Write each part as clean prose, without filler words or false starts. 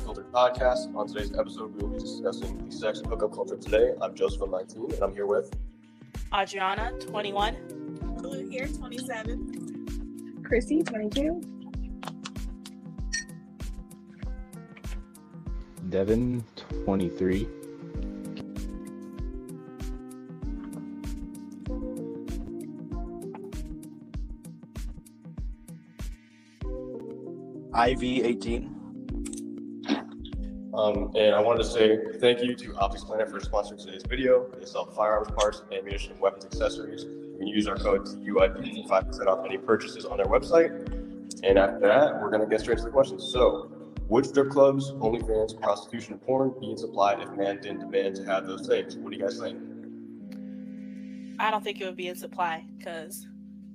Unfiltered Podcast. On today's episode, we will be discussing the sex and hookup culture today. I'm Joseph, I'm 19, and I'm here with... Adriana, 21. Blue here, 27. Chrissy, 22. Devin, 23. Ivy, 18. And I wanted to say thank you to Optics Planet for sponsoring today's video. They sell firearms parts, ammunition, weapons, accessories. You can use our code TUIP for 5% off any purchases on their website. And after that, we're going to get straight to the questions. So, would strip clubs, OnlyFans, prostitution, and porn be in supply if man didn't demand to have those things? What do you guys think? I don't think it would be in supply because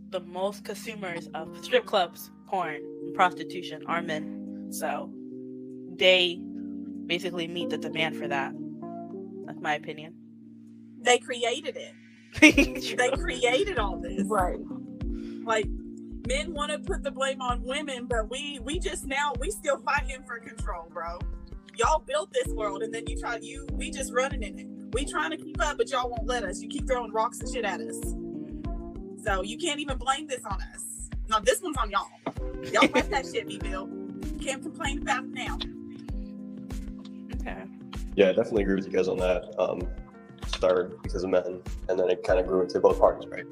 the most consumers of strip clubs, porn, and prostitution are men. So, they basically meet the demand for that. That's my opinion. They created it. They created all this. Right. Like, men want to put the blame on women, but we still fighting for control, bro. Y'all built this world, and then we just running in it. We trying to keep up, but y'all won't let us. You keep throwing rocks and shit at us. So you can't even blame this on us. No, this one's on y'all. Y'all let that shit be built. Can't complain about it now. Yeah, I definitely agree with you guys on that. Started because of men, and then it kind of grew into both parties, right?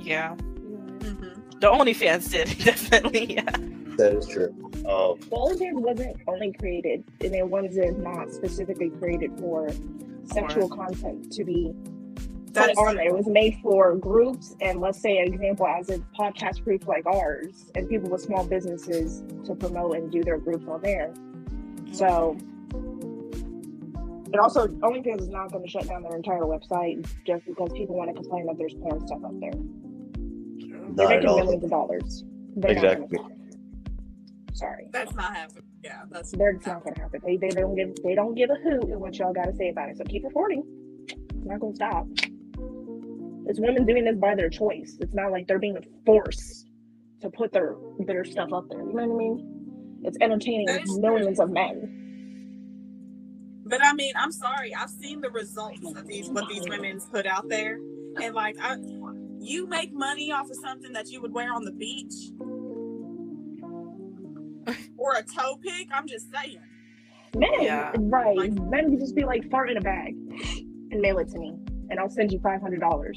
Yeah. Mm-hmm. The OnlyFans did, definitely, yeah. That is true. OnlyFans wasn't only created, and it wasn't not specifically created for sexual content to be put on there. It was made for groups, and let's say an example as a podcast group like ours, and people with small businesses to promote and do their groups on there. So... But also, OnlyFans is not going to shut down their entire website just because people want to complain that there's porn stuff up there. They're making millions of dollars. They're exactly. Sorry, that's not happening. Yeah, that's not going to happen. They don't give a hoot at what y'all got to say about it. So keep reporting. It's not going to stop. It's women doing this by their choice. It's not like they're being forced to put their stuff up there. You know what I mean? It's entertaining millions of men. But I mean, I'm sorry. I've seen the results of what these women's put out there, and like, you make money off of something that you would wear on the beach or a toe pick. I'm just saying. Men, yeah. Right? Like, men can just be like, fart in a bag and mail it to me, and I'll send you $500.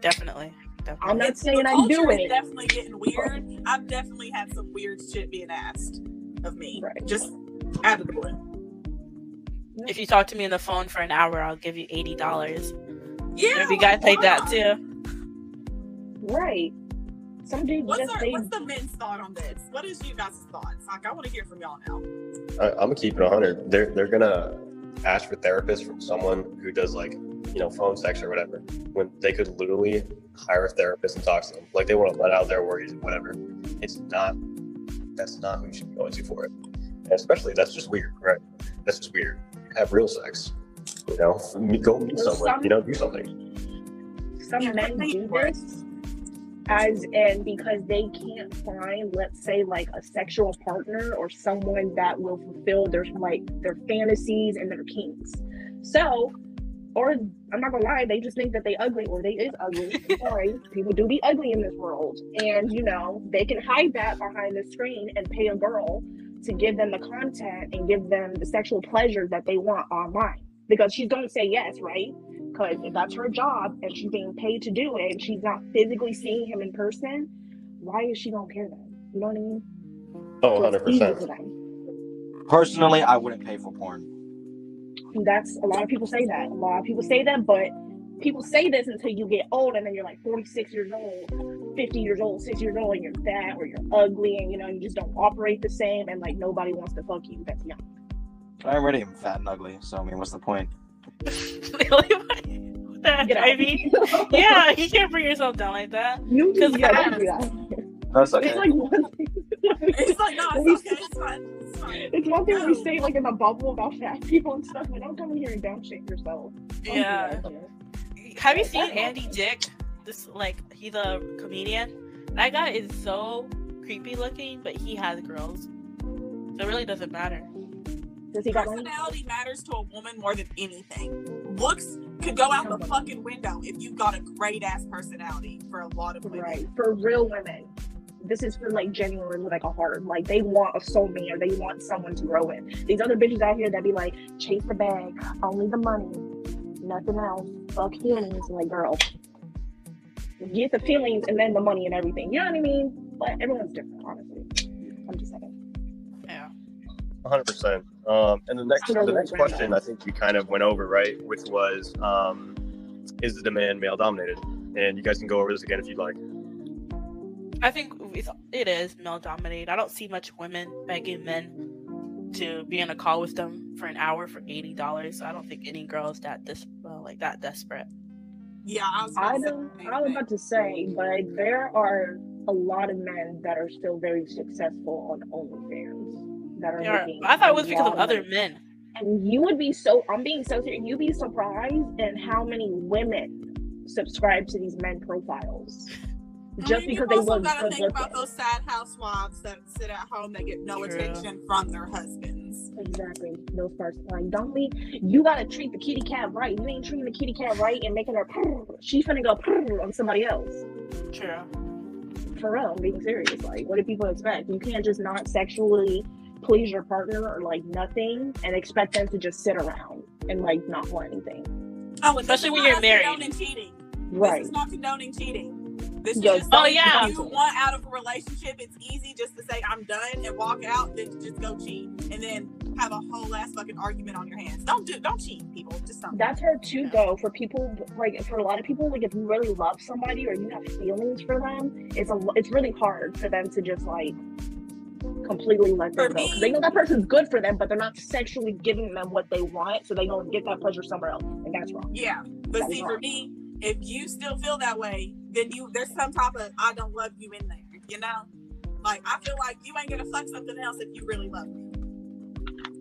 Definitely. I'm not saying I do it. It's definitely getting weird. I've definitely had some weird shit being asked of me. Right. Just. Out of the blue. If you talk to me on the phone for an hour, I'll give you $80. Yeah, if you guys take that too, right? Some dudes what's the men's thought on this? What is you guys' thoughts? Like, I want to hear from y'all now. I'm gonna keep it 100. They're gonna ask for therapists from someone who does phone sex or whatever, when they could literally hire a therapist and talk to them. Like, they want to let out their worries and whatever. That's not who you should be going to for it. Especially, that's just weird, right? That's just weird. Have real sex, you know? Go meet someone, do something. Some men do this as in because they can't find, let's say, like a sexual partner or someone that will fulfill their fantasies and their kinks. So, or I'm not gonna lie, they just think that they is ugly. Sorry, people do be ugly in this world. And, they can hide that behind the screen and pay a girl to give them the content and give them the sexual pleasure that they want online, because she's going to say yes, right? Because if that's her job and she's being paid to do it and she's not physically seeing him in person, why is she going to care then? You know what I mean? Oh, 100%. Personally, I wouldn't pay for porn. That's a lot of people say that. But people say this until you get old, and then you're like 46 years old, 50 years old, 6 years old, and you're fat or you're ugly, and you just don't operate the same, and like nobody wants to fuck you that's young. I already am fat and ugly, so I mean, what's the point? Yeah, you can't bring yourself down like that. That's okay. It's like one thing. It's like, no, it's okay, it's fine. It's one thing we say like in the bubble about fat people and stuff, but don't come in here and down shake yourself. Yeah. Have you seen Andy Dick? This he's a comedian. That guy is so creepy looking, but he has girls. So it really doesn't matter. Does he personality matters to a woman more than anything. Looks could go out the fucking window if you've got a great ass personality for a lot of women. Right. For real women. This is for like genuinely like a heart. Like they want a soulmate or they want someone to grow with. These other bitches out here that be like, chase the bag, only the money, nothing else, fuck feelings. I'm like, girl, get the feelings and then the money and everything. You know what I mean? But everyone's different, honestly. I'm just saying. Yeah. 100%. And the next question I think you kind of went over, right? Which was, is the demand male dominated? And you guys can go over this again if you'd like. I think it is male dominated. I don't see much women begging men to be on a call with them for an hour for $80. I don't think any girl is that desperate. Yeah, I was about to say, but there are a lot of men that are still very successful on OnlyFans that are making. I thought it was because of other men. And you would be you'd be surprised at how many women subscribe to these men profiles. Because they also gotta think about those sad housewives that sit at home that get no attention from their husbands. Exactly, those parts. Like, you gotta treat the kitty cat right. You ain't treating the kitty cat right and making her. She's gonna go on somebody else. True. For real, I'm being serious. Like, what do people expect? You can't just not sexually please your partner or like nothing and expect them to just sit around and like not want anything. Oh, especially when you're married. Condoning cheating. Right. This is not condoning cheating. This is just you want out of a relationship. It's easy just to say I'm done and walk out, then just go cheat and then have a whole ass fucking argument on your hands. Don't cheat, people. Just don't. That's hard too, though. For people, like for a lot of people, like if you really love somebody or you have feelings for them, it's really hard for them to just like completely let them go. They know that person's good for them, but they're not sexually giving them what they want, so they don't get that pleasure somewhere else, and that's wrong. Yeah, but that's wrong. For me, if you still feel that way, then there's some type of I don't love you in there, you know? Like, I feel like you ain't gonna fuck something else if you really love me.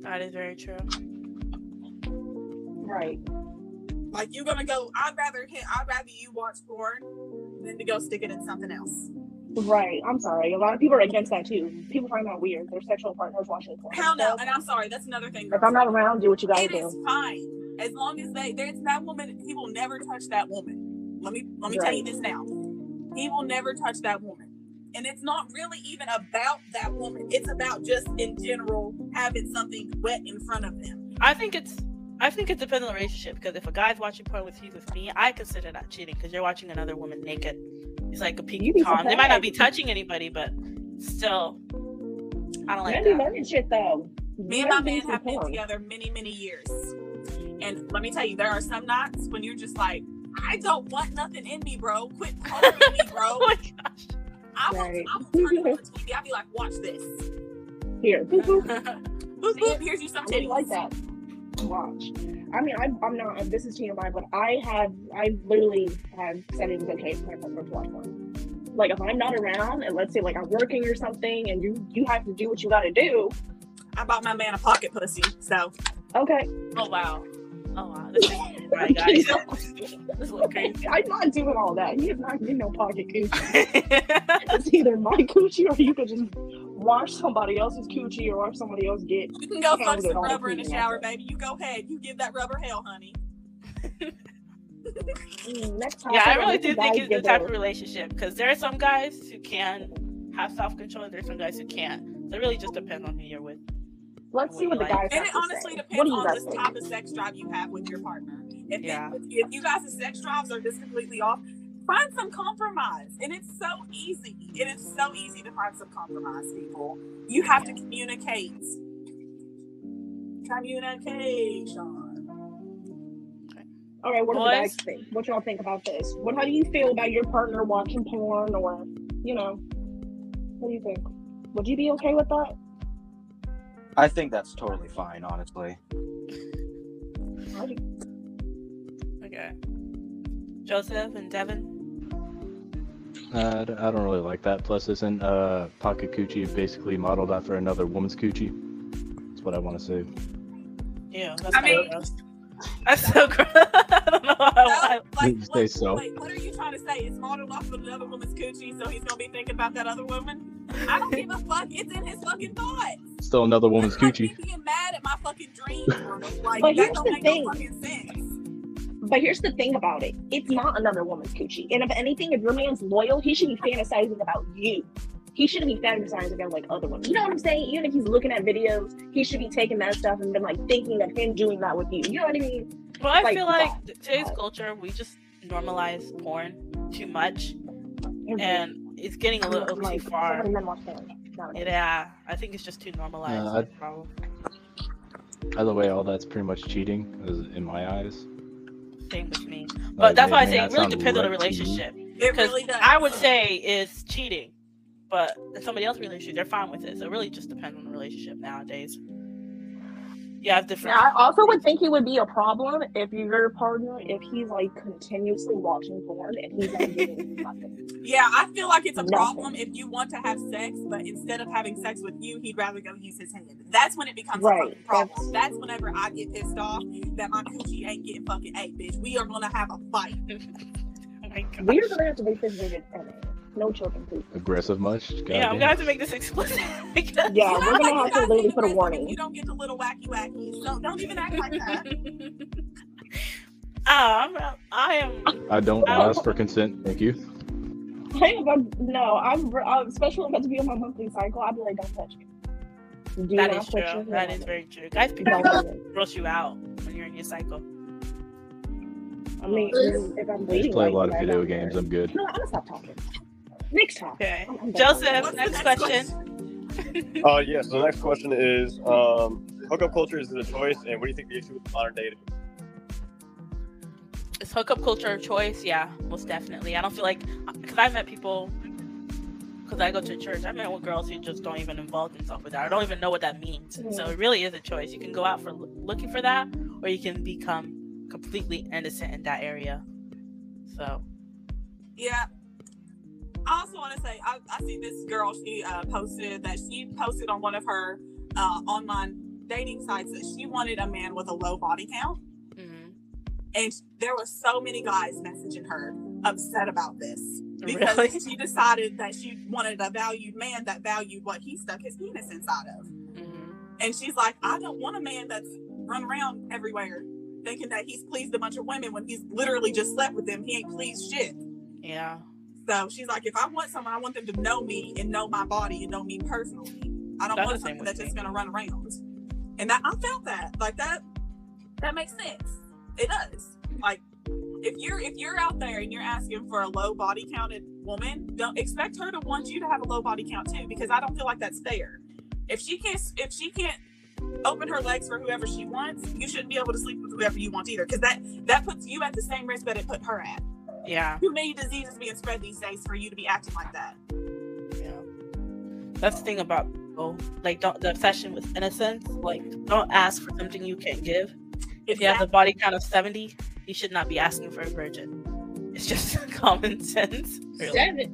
That is very true. Right. Like, you're gonna go, I'd rather you watch porn than to go stick it in something else. Right, I'm sorry. A lot of people are against that too. People find that weird. Their sexual partners watching porn. Hell no, and I'm sorry, that's another thing. If I'm not around, do what you gotta do. It is fine. As long as there's that woman, he will never touch that woman. Let me tell you this now. He will never touch that woman. And it's not really even about that woman. It's about just in general having something wet in front of them. I think it depends on the relationship, because if a guy's watching porn with me, I consider that cheating because you're watching another woman naked. It's like a peak time. They might not be touching anybody, but still I don't like that. Learning shit though. Me and my man have been together many, many years. And let me tell you, there are some nights when you're just like, I don't want nothing in me, bro. Quit holding me, bro. Oh my gosh. I will turn it over to TV. I'll be like, watch this. Here. Here's you some titties. I like that. Watch. I mean, I'm not, this is TMI, but I literally have said it was okay for my husband to watch one. Like, if I'm not around, and let's say, like, I'm working or something, and you have to do what you gotta do. I bought my man a pocket pussy, so. Okay. Oh wow! This is right, guys. This looks crazy. I'm not doing all that. You have not getting no pocket coochie. It's either my coochie, or you could just wash somebody else's coochie, or watch somebody else get. You can go fuck some rubber in the shower, baby. You go ahead. You give that rubber hell, honey. Next time, yeah, I really do think it's the type of relationship, because there are some guys who can have self-control, and there's some guys who can't. So it really just depends on who you're with. Let's see what the guys. And it honestly depends on the type of sex drive you have with your partner. If you guys' sex drives are just completely off, find some compromise. And it's so easy. It is so easy to find some compromise, people. You have to communicate. Communication. Okay. All right, what do the guys think? What y'all think about this? How do you feel about your partner watching porn, or, you know, what do you think? Would you be okay with that? I think that's totally fine, honestly. Okay. Joseph and Devin? I don't really like that. Plus, isn't pocket coochie basically modeled after another woman's coochie? That's what I want to say. Yeah, that's gross. That's so gross. I don't know how what are you trying to say? It's modeled off of another woman's coochie, so he's going to be thinking about that other woman? I don't give a fuck. It's in his fucking thoughts. Still another woman's coochie. Like, being mad at my fucking dreams. Like, but here's the thing. No fucking sense. But here's the thing about it. It's not another woman's coochie. And if anything, if your man's loyal, he should be fantasizing about you. He shouldn't be fantasizing about like other women. You know what I'm saying? Even if he's looking at videos, he should be taking that stuff and been like thinking of him doing that with you. You know what I mean? Well, I feel like today's culture, we just normalize porn too much, and it's getting a little too far. Yeah, I think it's just too normalized. By the way, all that's pretty much cheating, in my eyes. Same with me, but that's why I say it really depends on the relationship. It really does. I would say it's cheating. But in somebody else's relationship, they're fine with it. So it really just depends on the relationship nowadays. Yeah, different. Now, I also would think it would be a problem if your partner, if he's like continuously watching porn and he's like doing nothing. Yeah, I feel like it's a problem if you want to have sex, but instead of having sex with you, he'd rather go use his hand. That's when it becomes a problem. That's whenever I get pissed off that my coochie ain't getting fucking ate, bitch. We are gonna have a fight. Oh my gosh. We're gonna have to be figured out. No children, please. Aggressive much? God yeah, I'm gonna have to make this explicit. Yeah, we're gonna have to literally put a warning. You don't get the little wacky wacky. Don't even act like that. I don't ask for consent. Thank you. I'm especially about to be on my monthly cycle. I'll be like, don't touch me. That is true. That is very true. Guys, people gross you out when you're in your cycle. I mean, if I'm bleeding, I just play a lot of video games. I'm good. You know what? I'm gonna stop talking. Next time. Okay. Joseph, next question. Yeah, so the next question is, hookup culture is a choice, and what do you think the issue with modern dating is? Is hookup culture a choice? Yeah, most definitely. I don't feel like, because I've met people, because I go to church, I've met with girls who just don't even involve themselves with that. I don't even know what that means. Mm-hmm. So it really is a choice. You can go out for looking for that, or you can become completely innocent in that area. So. Yeah. I also want to say, I see this girl, she posted on one of her online dating sites that she wanted a man with a low body count. Mm-hmm. And there were so many guys messaging her upset about this. Because she decided that she wanted a valued man that valued what he stuck his penis inside of. Mm-hmm. And she's like, I don't want a man that's run around everywhere thinking that he's pleased a bunch of women when he's literally just slept with them. He ain't pleased shit. Yeah. So she's like, if I want someone, I want them to know me and know my body and know me personally. I don't want someone that's just going to run around. And that, I felt that. Like, that makes sense. It does. Like, if you're out there and you're asking for a low body counted woman, don't expect her to want you to have a low body count too, because I don't feel like that's fair. If she can't open her legs for whoever she wants, you shouldn't be able to sleep with whoever you want either, because that puts you at the same risk that it put her at. Yeah. Too many diseases being spread these days for you to be acting like that. Yeah. That's the thing about people. Like, the obsession with innocence. Like, don't ask for something you can't give. Exactly. If you have a body count of 70, you should not be asking for a virgin. It's just common sense. Really.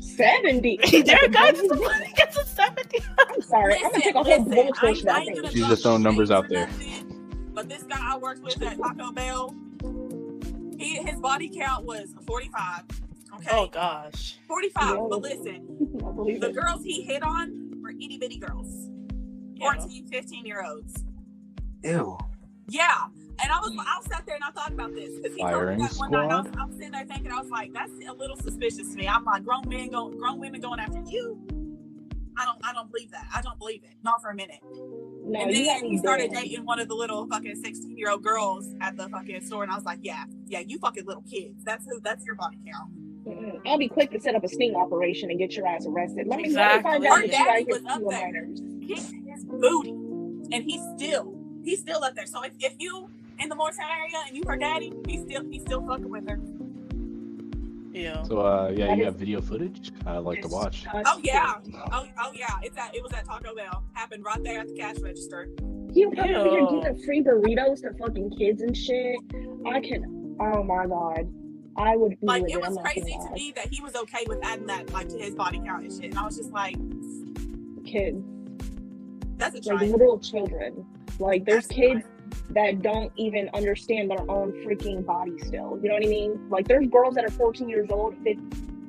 70. There guys is the one that gets a 70. I'm sorry. Listen, I'm going to take a whole bullet push that thing. She's just throwing numbers out there. But this guy I worked with at Taco Bell, his body count was 45. Okay. Oh gosh. 45. Yeah. But listen, the girls he hit on were itty bitty girls. 14, 15-year-olds. Ew. Yeah. And I was sat there and I thought about this. Because he told me that one night, I'm sitting there thinking, I was like, that's a little suspicious to me. I'm like, grown women going after you? I don't believe that. I don't believe it. Not for a minute. No, and then he started dating one of the little fucking 16-year-old girls at the fucking store, and I was like, yeah, you fucking little kids. That's your body count. Mm-hmm. I'll be quick to set up a sting operation and get your ass arrested. Let me find out. Her daddy was up there, kicking his booty, and he's still up there. So if you in the Morton area and you her daddy, he's still fucking with her. Yeah. So you have video footage. I like to watch. Oh yeah, oh yeah. It was at Taco Bell. Happened right there at the cash register. He'll probably be giving free burritos to fucking kids and shit. Oh my god, I would be like. It was crazy to me that he was okay with adding that like to his body count and shit. And I was just like, kids. That's a child. Like little children. Like there's kids that don't even understand their own freaking body still. You know what I mean? Like, there's girls that are 14 years old,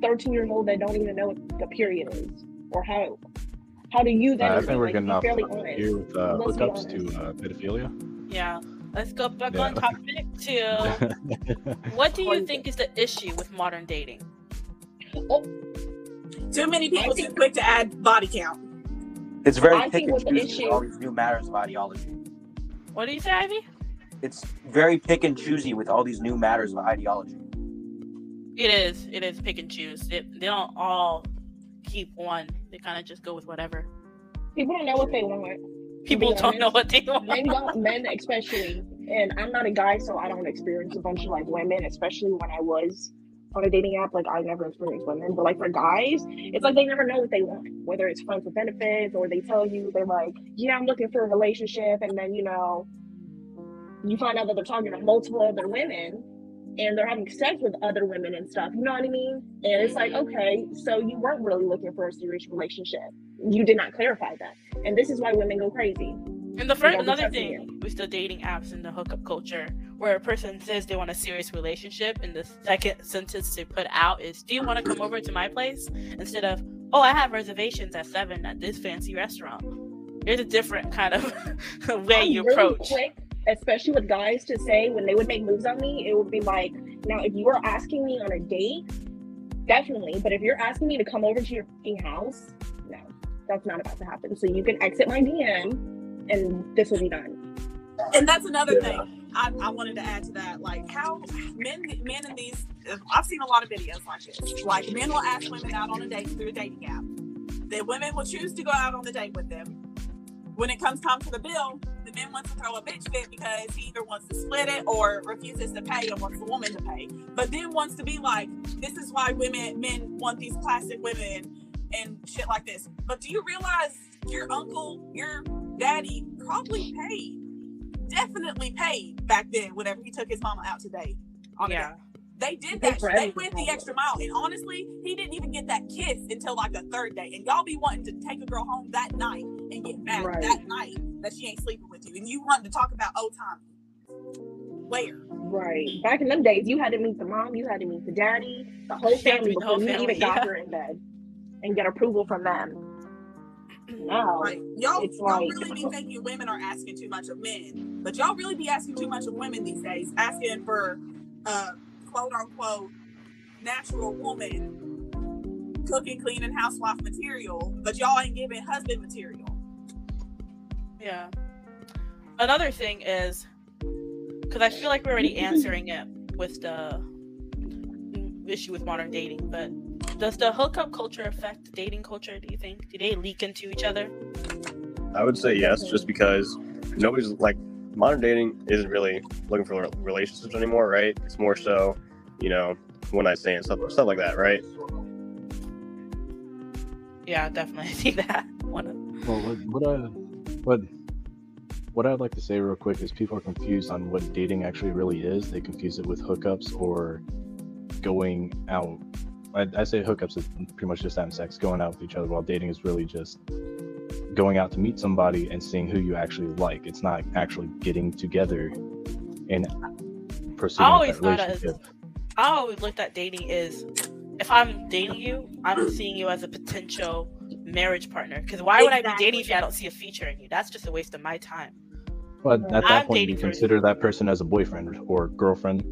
13 years old that don't even know what the period is. or how do you then? I think we're getting off here with hookups to pedophilia. Yeah, let's go back on topic to what do you think is the issue with modern dating? Oh. Too many people too quick to add body count. It's very pick and choose with all these new matters of ideology. What do you say, Ivy? It's very pick and choosy with all these new matters of ideology. It is. It is pick and choose. They don't all keep one. They kind of just go with whatever. People don't know what they want. People don't know what they want. They don't, men especially. And I'm not a guy, so I don't experience a bunch of like women, especially when I was on a dating app. Like I never experienced women, but like for guys, it's like they never know what they want. Whether it's friends with benefits or they tell you they're like, yeah, I'm looking for a relationship, and then you find out that they're talking to multiple other women and they're having sex with other women and stuff, you know what I mean? And it's like, okay, so you weren't really looking for a serious relationship. You did not clarify that. And this is why women go crazy. And another thing with the dating apps and the hookup culture, where a person says they want a serious relationship and the second sentence they put out is, do you want to come over to my place? Instead of, oh, I have reservations at 7 at this fancy restaurant. There's a different kind of way you really approach. Quick, especially with guys, to say when they would make moves on me, it would be like, now if you were asking me on a date, definitely, but if you're asking me to come over to your fucking house, no, that's not about to happen. So you can exit my DM and this will be done. And that's another thing I wanted to add to that, like how men in these, I've seen a lot of videos like this, like men will ask women out on a date through a dating app, then women will choose to go out on the date with them. When it comes time for the bill, the men wants to throw a bitch fit because he either wants to split it or refuses to pay and wants the woman to pay. But then wants to be like, this is why men want these plastic women and shit like this. But do you realize your uncle, your daddy probably definitely paid back then whenever he took his mama out to date? Yeah. They did that. They went the extra mile. And honestly, he didn't even get that kiss until like the third day. And y'all be wanting to take a girl home that night and get mad that night that she ain't sleeping with you. And you wanted to talk about old time. Where? Right. Back in them days, you had to meet the mom, you had to meet the daddy, the whole family before you even got her in bed and get approval from them. No. Like, y'all really be thinking women are asking too much of men. But y'all really be asking too much of women these days, asking for quote unquote natural woman, cooking, cleaning, housewife material, but y'all ain't giving husband material. Yeah. Another thing is, because I feel like we're already answering it with the issue with modern dating, but does the hookup culture affect the dating culture, do you think? Do they leak into each other? I would say yes, just because nobody's like, modern dating isn't really looking for relationships anymore, right? It's more so, one night stands, stuff like that, right? Yeah, I definitely see that. What I'd like to say real quick is people are confused on what dating actually really is. They confuse it with hookups or going out. I say hookups is pretty much just having sex, going out with each other, while dating is really just going out to meet somebody and seeing who you actually like. It's not actually getting together and pursuing that relationship. I always looked at dating as, if I'm dating you, I'm seeing you as a potential marriage partner. Because why would I be dating if I don't see a feature in you? That's just a waste of my time. But at that point, you consider that person as a boyfriend or girlfriend.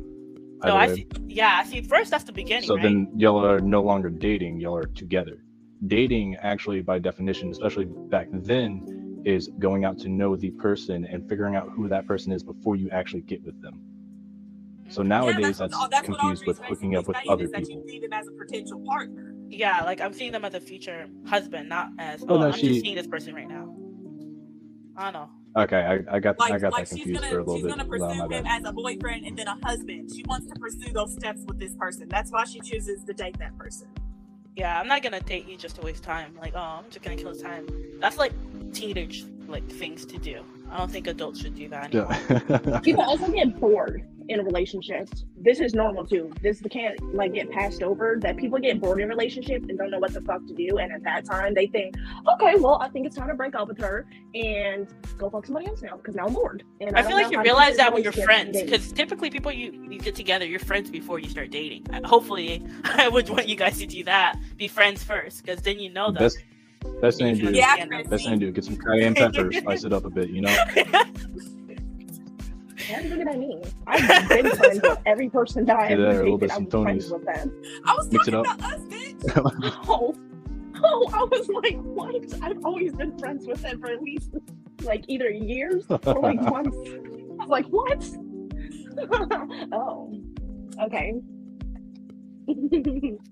No, I see. First, that's the beginning. So then y'all are no longer dating. Y'all are together. Dating, actually, by definition, especially back then, is going out to know the person and figuring out who that person is before you actually get with them. So nowadays, that's confused with hooking up with other people. You see them as a potential partner. Yeah, like I'm seeing them as a future husband, not as I'm just seeing this person right now. I don't know. Okay, I got that confused for a little bit. She's gonna pursue him as a boyfriend and then a husband. She wants to pursue those steps with this person. That's why she chooses to date that person. Yeah, I'm not gonna date you just to waste time. Like, I'm just gonna kill time. That's like teenage things to do. I don't think adults should do that anymore. Yeah. People also get bored in relationships. This is normal too. This can't get passed over, that people get bored in relationships and don't know what the fuck to do. And at that time, they think, okay, well, I think it's time to break up with her and go fuck somebody else now because now I'm bored. And I feel like you realize that when you're friends, because typically people you get together, you're friends before you start dating. Hopefully, I would want you guys to do that. Be friends first, because then you know them. Best, Best thing to do. Yeah, best thing to do. Get some cayenne pepper, spice it up a bit, you know? That's good at me. I've been friends with every person that I ever dated. I was friends with them. I was talking about us, bitch. Oh, I was like, what? I've always been friends with them for at least like either years or like months. I was like, what? Oh, okay.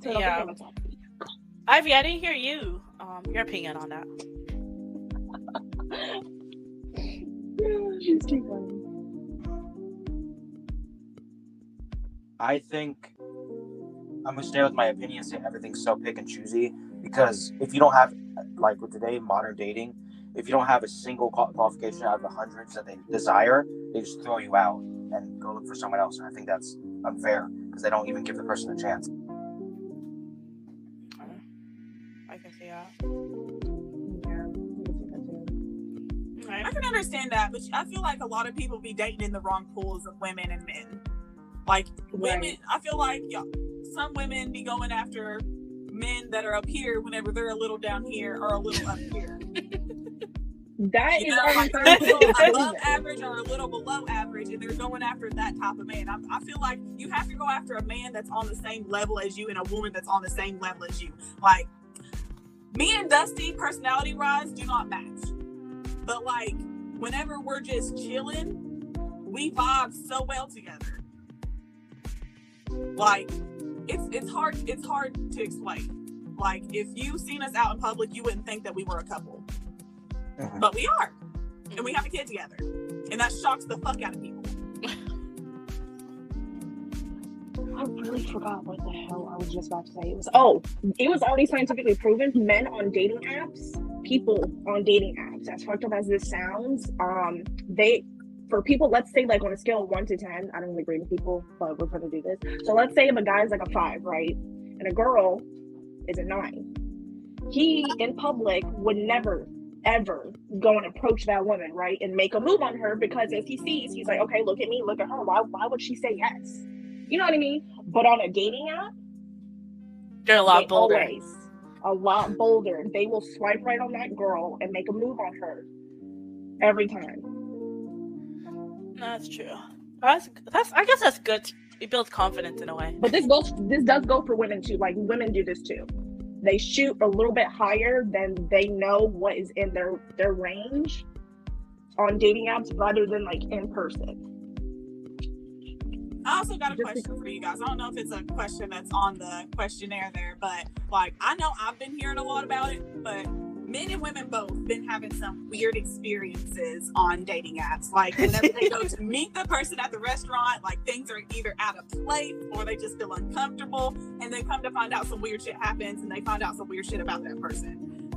So yeah. Ivy, I didn't hear you. Your opinion on that? Yeah, she's too funny. I think I'm gonna stay with my opinion and say everything's so pick and choosy, because if you don't have, like with today modern dating, if you don't have a single qualification out of the hundreds that they desire, they just throw you out and go look for someone else. And I think that's unfair because they don't even give the person a chance. I can see that. Yeah. I can understand that, but I feel like a lot of people be dating in the wrong pools of women and men. Like women, right. I feel like some women be going after men that are up here whenever they're a little down here or a little up here. That you is know, like they're above average or a little below average, and they're going after that type of man. I feel like you have to go after a man that's on the same level as you and a woman that's on the same level as you. Like me and Dusty, personality-wise, do not match. But like whenever we're just chilling, we vibe so well together. Like it's hard to explain. Like if you seen us out in public, you wouldn't think that we were a couple, but we are, and we have a kid together, and that shocks the fuck out of people. I really forgot what the hell I was just about to say. It was already scientifically proven. Men on dating apps, people on dating apps, as fucked up as this sounds, for people, let's say like on a scale of 1 to 10, I don't really grade people, but we're gonna do this. So let's say if a guy's like a 5, right? And a girl is a 9. He in public would never, ever go and approach that woman, right? And make a move on her, because if he sees, he's like, okay, look at me, look at her. Why would she say yes? You know what I mean? But on a dating app, they're a lot bolder. They will swipe right on that girl and make a move on her every time. That's true. That's. I guess that's good. It builds confidence in a way. But this does go for women too. Like women do this too. They shoot a little bit higher than they know what is in their range on dating apps, rather than like in person. I also got a question for you guys. I don't know if it's a question that's on the questionnaire there, but like I know I've been hearing a lot about it, but. Men and women both been having some weird experiences on dating apps. Like whenever they go to meet the person at the restaurant, like things are either out of place or they just feel uncomfortable, and they come to find out some weird shit happens and they find out some weird shit about that person.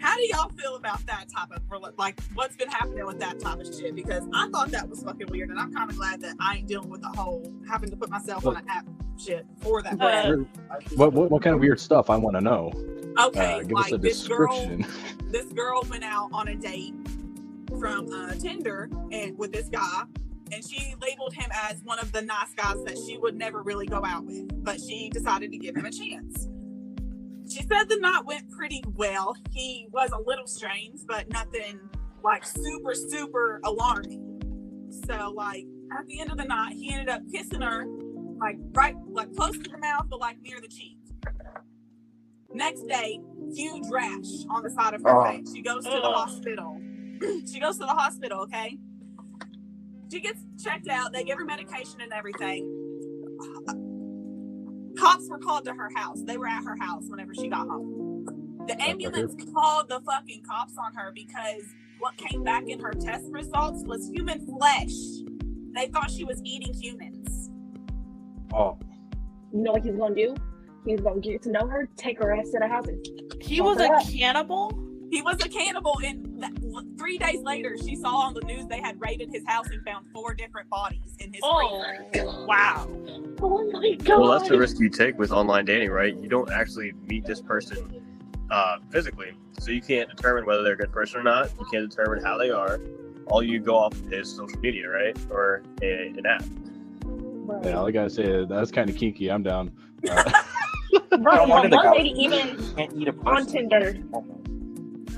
How do y'all feel about that type of, like what's been happening with that type of shit? Because I thought that was fucking weird, and I'm kind of glad that I ain't dealing with the whole having to put myself on an app shit for that. What kind of weird stuff I want to know. Okay, give us a description. This girl went out on a date from Tinder and with this guy, and she labeled him as one of the nice guys that she would never really go out with, but she decided to give him a chance. She said the night went pretty well. He was a little strange, but nothing like super, super alarming. So like at the end of the night, he ended up kissing her like close to the mouth, but like near the cheek. Next day, huge rash on the side of her face. She goes to the hospital. Okay? She gets checked out. They give her medication and everything. Cops were called to her house. They were at her house whenever she got home. The ambulance called the fucking cops on her because what came back in her test results was human flesh. They thought she was eating humans. Oh. You know what he's going to do? He's gonna get to know her, take her ass to the house. He was a cannibal? He was a cannibal, and 3 days later, she saw on the news they had raided his house and found 4 different bodies in his freezer. Wow. Oh my God. Well, that's the risk you take with online dating, right? You don't actually meet this person physically, so you can't determine whether they're a good person or not. You can't determine how they are. All you go off is social media, right? Or an app. Right. Yeah, like I said, that's kind of kinky. I'm down. Bro, one lady even on Tinder.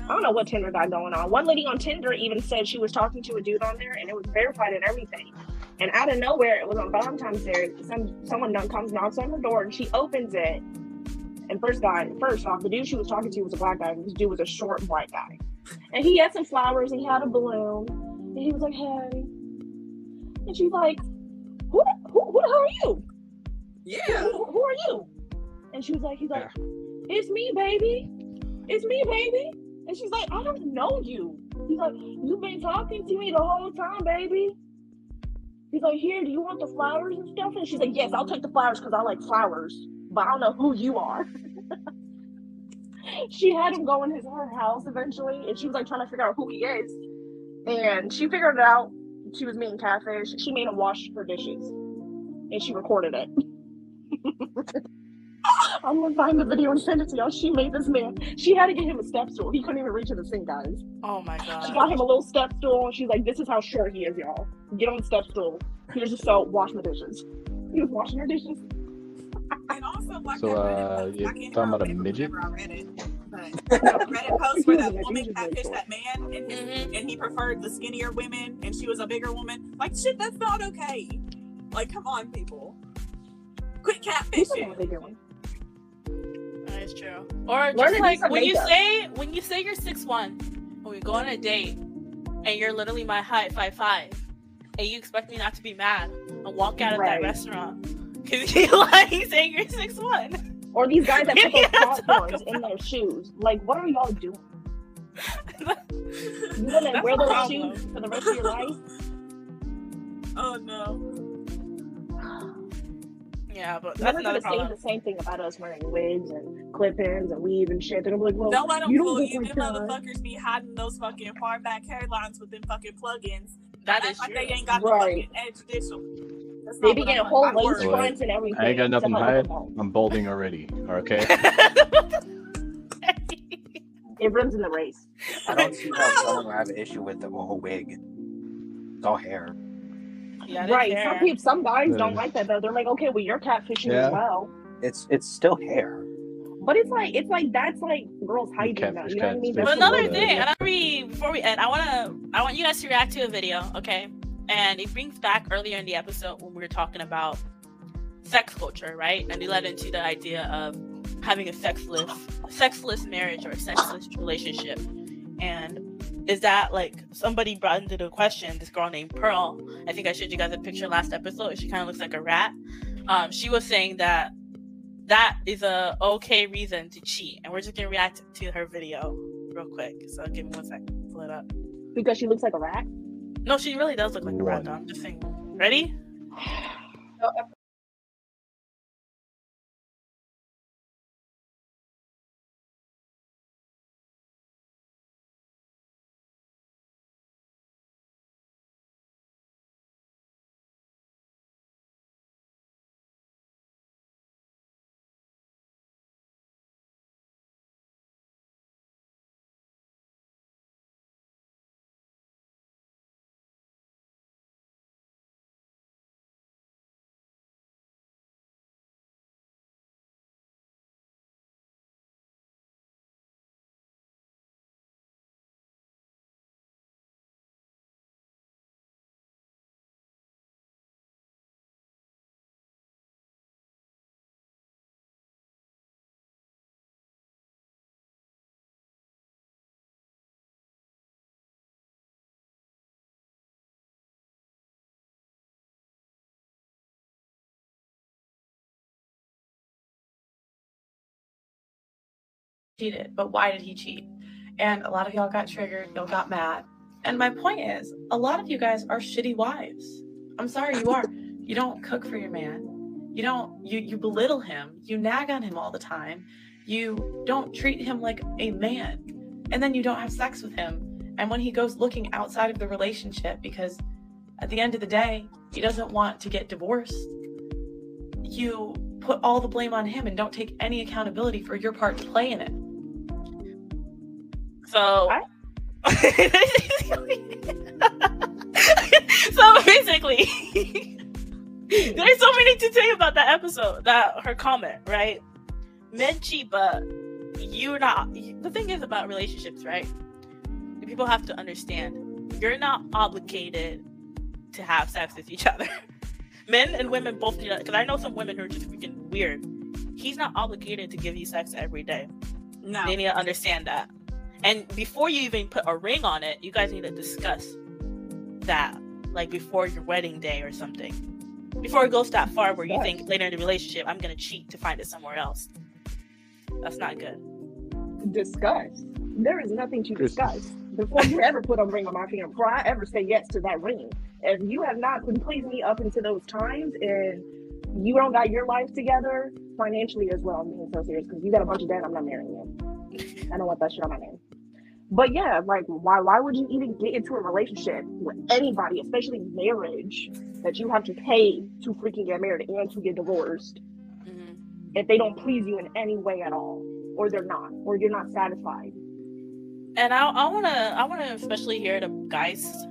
I don't know what Tinder got going on. One lady on Tinder even said she was talking to a dude on there, and it was verified and everything. And out of nowhere, it was on Valentine's Day. Someone comes knocks on her door, and she opens it. And first off, the dude she was talking to was a black guy, and this dude was a short white guy. And he had some flowers, and he had a balloon, and he was like, "Hey," and she's like, "Who the hell are you? Yeah, who are you?" And she was like, he's like, "It's me, baby." And she's like, "I don't know you." He's like, "You've been talking to me the whole time, baby." He's like, "Here, do you want the flowers and stuff?" And she's like, "Yes, I'll take the flowers because I like flowers, but I don't know who you are." She had him go in her house eventually, and she was like trying to figure out who he is. And she figured it out. She was meeting catfish. She made him wash her dishes, and she recorded it. I'm gonna find the video and send it to y'all. She made this man. She had to get him a step stool. He couldn't even reach in the sink, guys. Oh my god. She got him a little step stool. She's like, "This is how short he is, y'all. Get on the step stool. Here's the soap. Wash my dishes." He was washing her dishes. And also, talking about a midget. I read it, but Reddit post where that woman catfished that man, and he preferred the skinnier women, and she was a bigger woman. Like, shit, that's not okay. Like, come on, people, quit catfishing. That is true. Or just like when you say you're 6'1", when we go on a date, and you're literally my height, 5'5", and you expect me not to be mad and walk out of that restaurant. Because you like saying you're 6'1". Or these guys that put those platforms in their shoes. Like, what are y'all doing? You gonna wear those shoes for the rest of your life? Oh no. Yeah, but that's another problem. They're gonna say the same thing about us wearing wigs and clip-ins and weave and shit. They're gonna be like, "Well, don't let them fool you. Them motherfuckers be hiding those fucking far back hairlines with them fucking plugins. That is true. Like they ain't got the fucking extradition." They be getting whole lace fronts and everything. I ain't got nothing to hide. I'm balding already. Okay. It runs in the race. I don't see how I have an issue with the whole wig. It's all hair. Yeah, right. Hair. Some guys don't like that though. They're like, okay, well, you're catfishing as well. It's still hair. But it's like that's like girls hiding that. You know what I mean? But another thing, and before we end, I want you guys to react to a video, okay? And it brings back earlier in the episode when we were talking about sex culture, right? And it led into the idea of having a sexless marriage or a sexless relationship. And is that like somebody brought into the question, this girl named Pearl, I think I showed you guys a picture last episode. She kind of looks like a rat. She was saying that is a okay reason to cheat. And we're just going to react to her video real quick. So give me one second. Pull it up. Because she looks like a rat? No, she really does look like a rat, though. I'm just saying. Ready? Cheated, but why did he cheat? And a lot of y'all got triggered, y'all got mad. And my point is, a lot of you guys are shitty wives. I'm sorry, you are. You don't cook for your man. You don't, you belittle him. You nag on him all the time. You don't treat him like a man. And then you don't have sex with him. And when he goes looking outside of the relationship, because at the end of the day, he doesn't want to get divorced, you put all the blame on him and don't take any accountability for your part to play in it. So basically, there's so many to say about that episode, that her comment, right? Menchie, but you're not. The thing is about relationships, right? People have to understand, you're not obligated to have sex with each other. Men and women both do that, because I know some women who are just freaking weird. He's not obligated to give you sex every day. No. They need to understand that. And before you even put a ring on it, you guys need to discuss that, like before your wedding day or something. Before it goes that far where you think later in the relationship, I'm going to cheat to find it somewhere else. That's not good. Discuss. There is nothing to discuss. Before you ever put a ring on my finger, before I ever say yes to that ring, if you have not pleased me up until those times and you don't got your life together financially as well, I'm being so serious, because you got a bunch of debt, I'm not marrying you. I don't want that shit on my name. But yeah, like, why would you even get into a relationship with anybody, especially marriage, that you have to pay to freaking get married and to get divorced if they don't please you in any way at all, or they're not, or you're not satisfied? And I wanna especially hear the guys'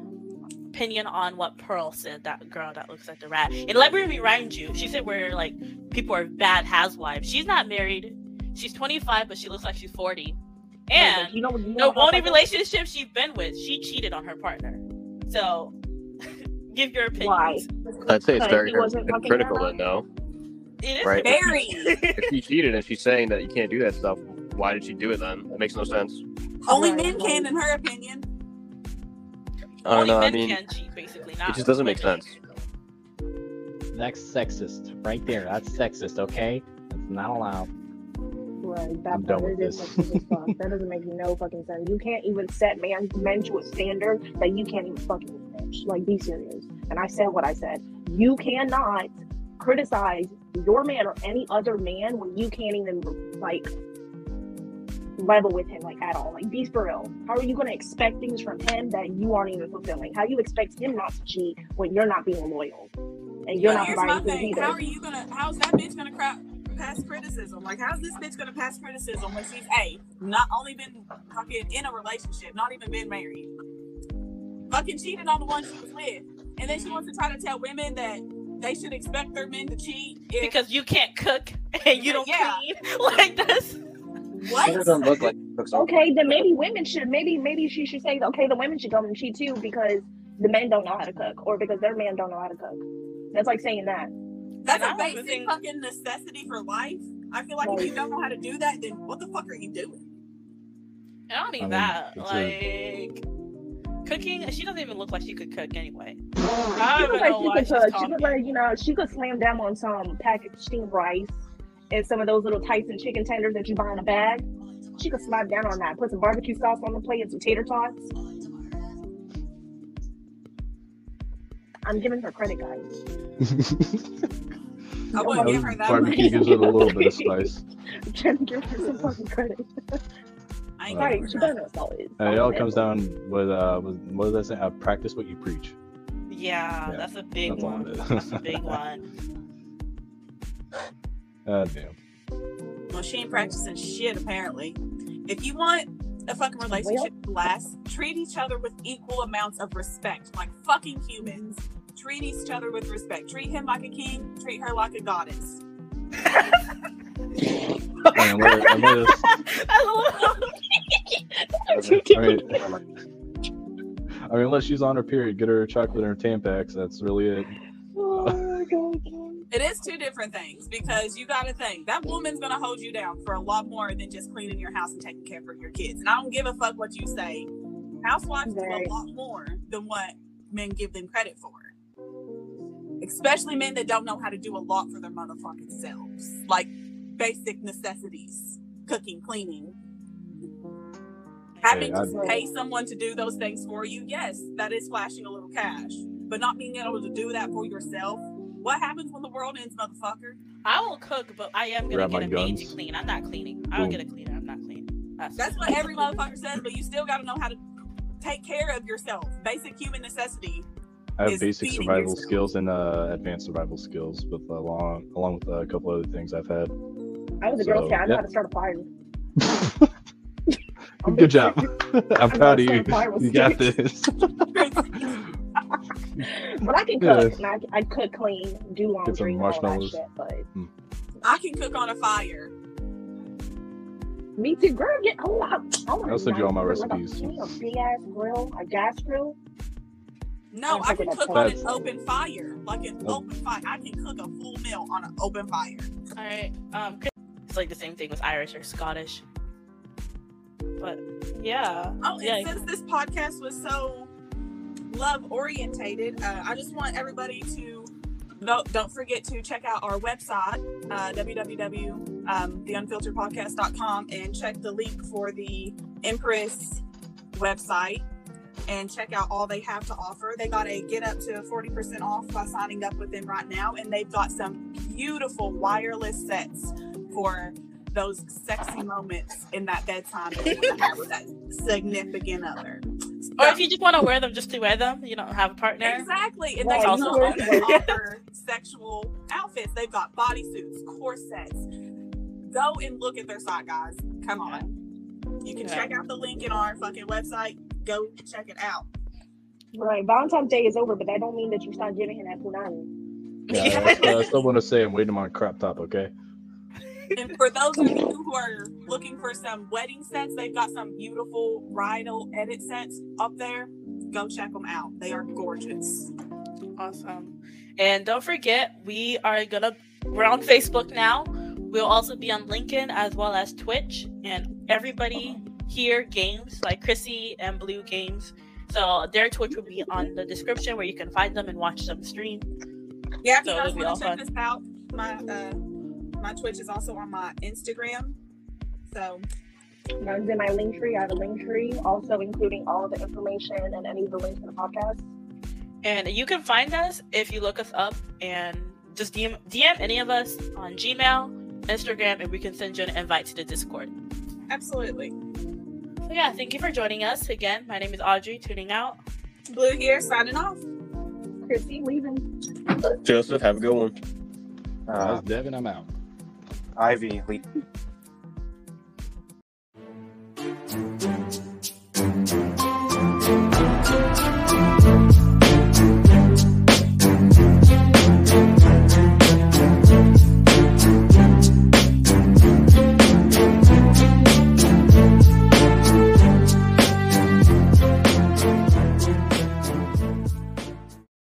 opinion on what Pearl said, that girl that looks like the rat. And let me remind you, she said we're like, people are bad housewives. She's not married. She's 25, but she looks like she's 40. And like, the only relationship she's been with, she cheated on her partner. So, give your opinion. Why? I'd say it's very critical then, though. It is right? Very. If she cheated and she's saying that you can't do that stuff, why did she do it then? It makes no sense. Only men can, in her opinion. I don't know. I mean, it just doesn't make sense. That's sexist, right there. That's sexist. Okay, that's not allowed. Right, that part is sexist. That doesn't make no fucking sense. You can't even set men to a standard that you can't even fucking match. Like, be serious. And I said what I said. You cannot criticize your man or any other man when you can't even like level with him like at all. Like, be for real. How are you going to expect things from him that you aren't even fulfilling? How you expect him not to cheat when you're not being loyal and you're not providing things either? How's that bitch gonna pass criticism? Like, how's this bitch gonna pass criticism when she's not only been fucking in a relationship, not even been married, fucking cheated on the one she was with, and then she wants to try to tell women that they should expect their men to cheat because you can't cook and you don't clean like this? What? Doesn't look like it looks okay, then maybe women should. Maybe she should say, okay, the women should go and cheat too because the men don't know how to cook, or because their man don't know how to cook. That's like saying that. That's a basic fucking necessity for life. I feel like if you don't know how to do that, then what the fuck are you doing? I don't mean that. Cooking, she doesn't even look like she could cook anyway. She looks like she could cook. She looks like, she could slam down on some packaged steamed rice and some of those little Tyson chicken tenders that you buy in a bag. She could slap down on that. Put some barbecue sauce on the plate and some tater tots. I'm giving her credit, guys. I wouldn't give her that. Barbecue gives it a little bit of spice. I'm trying to give her some fucking credit. Right, she better know it's always. It all comes down with what does that say? Practice what you preach. Yeah, that's a big one. That's a big one. Damn. Well, she ain't practicing shit, apparently. If you want a fucking relationship to last, treat each other with equal amounts of respect, like fucking humans. Treat each other with respect. Treat him like a king, treat her like a goddess. I mean, unless she's on her period, get her a chocolate and her Tampax. That's really it. It is two different things, because you gotta think that woman's gonna hold you down for a lot more than just cleaning your house and taking care of your kids. And I don't give a fuck what you say. Housewives do a lot more than what men give them credit for. Especially men that don't know how to do a lot for their motherfucking selves. Like basic necessities. Cooking, cleaning. Having to pay someone to do those things for you, yes, that is flashing a little cash. But not being able to do that for yourself. What happens when the world ends, motherfucker? I will cook, but I am going to get a maid to clean. I'm not cleaning. I don't get a cleaner. I'm not cleaning. That's what every motherfucker says, but you still got to know how to take care of yourself. Basic human necessity. I have basic survival skills and advanced survival skills, with along with a couple other things I've had. I was a Girl Scout. I know how to start a fire. Good job. I'm proud of you. You got this. But I can cook, and I cook, clean, do laundry, all that shit. But I can cook on a fire. Me too, girl. Get, oh, I'll send you all my recipes. Like a big ass grill, a gas grill. No, I can cook on an open fire. Like an open fire, I can cook a full meal on an open fire. All right. It's like the same thing with Irish or Scottish. But yeah. Oh, and yeah. Since this podcast was so love orientated, I just want everybody to don't forget to check out our website, www.theunfilteredpodcast.com, and check the link for the Empress website. And check out all they have to offer. They got a get up to 40% off by signing up with them right now. And they've got some beautiful wireless sets for those sexy moments in that bedtime that you have with that significant other. Or if you just want to wear them, just to wear them. You don't have a partner. Exactly. And they also offer sexual outfits. They've got bodysuits, corsets. Go and look at their site, guys. Come on. You can check out the link in our fucking website. Go check it out. Right, Valentine's Day is over, but that don't mean that you start giving him that punani. Yeah, I still want to say I'm waiting on my crop top, okay? And for those of you who are looking for some wedding sets, they've got some beautiful bridal edit sets up there. Go check them out. They are gorgeous. Awesome. And don't forget, we're on Facebook now. We'll also be on LinkedIn as well as Twitch, and everybody here games like Chrissy and Blue games, so their Twitch will be on the description where you can find them and watch them stream. Yeah, if you guys want to check this out, my Twitch is also on my Instagram, so mine's in my link tree. I have a link tree also including all the information and any of the links in the podcast. And you can find us if you look us up and just DM any of us on Gmail, Instagram, and we can send you an invite to the Discord. Absolutely. So yeah, thank you for joining us again. My name is Audrey, tuning out. Blue here, signing off. Chrissy, leaving. Joseph, have a good one. Devin, I'm out. Ivy, leave.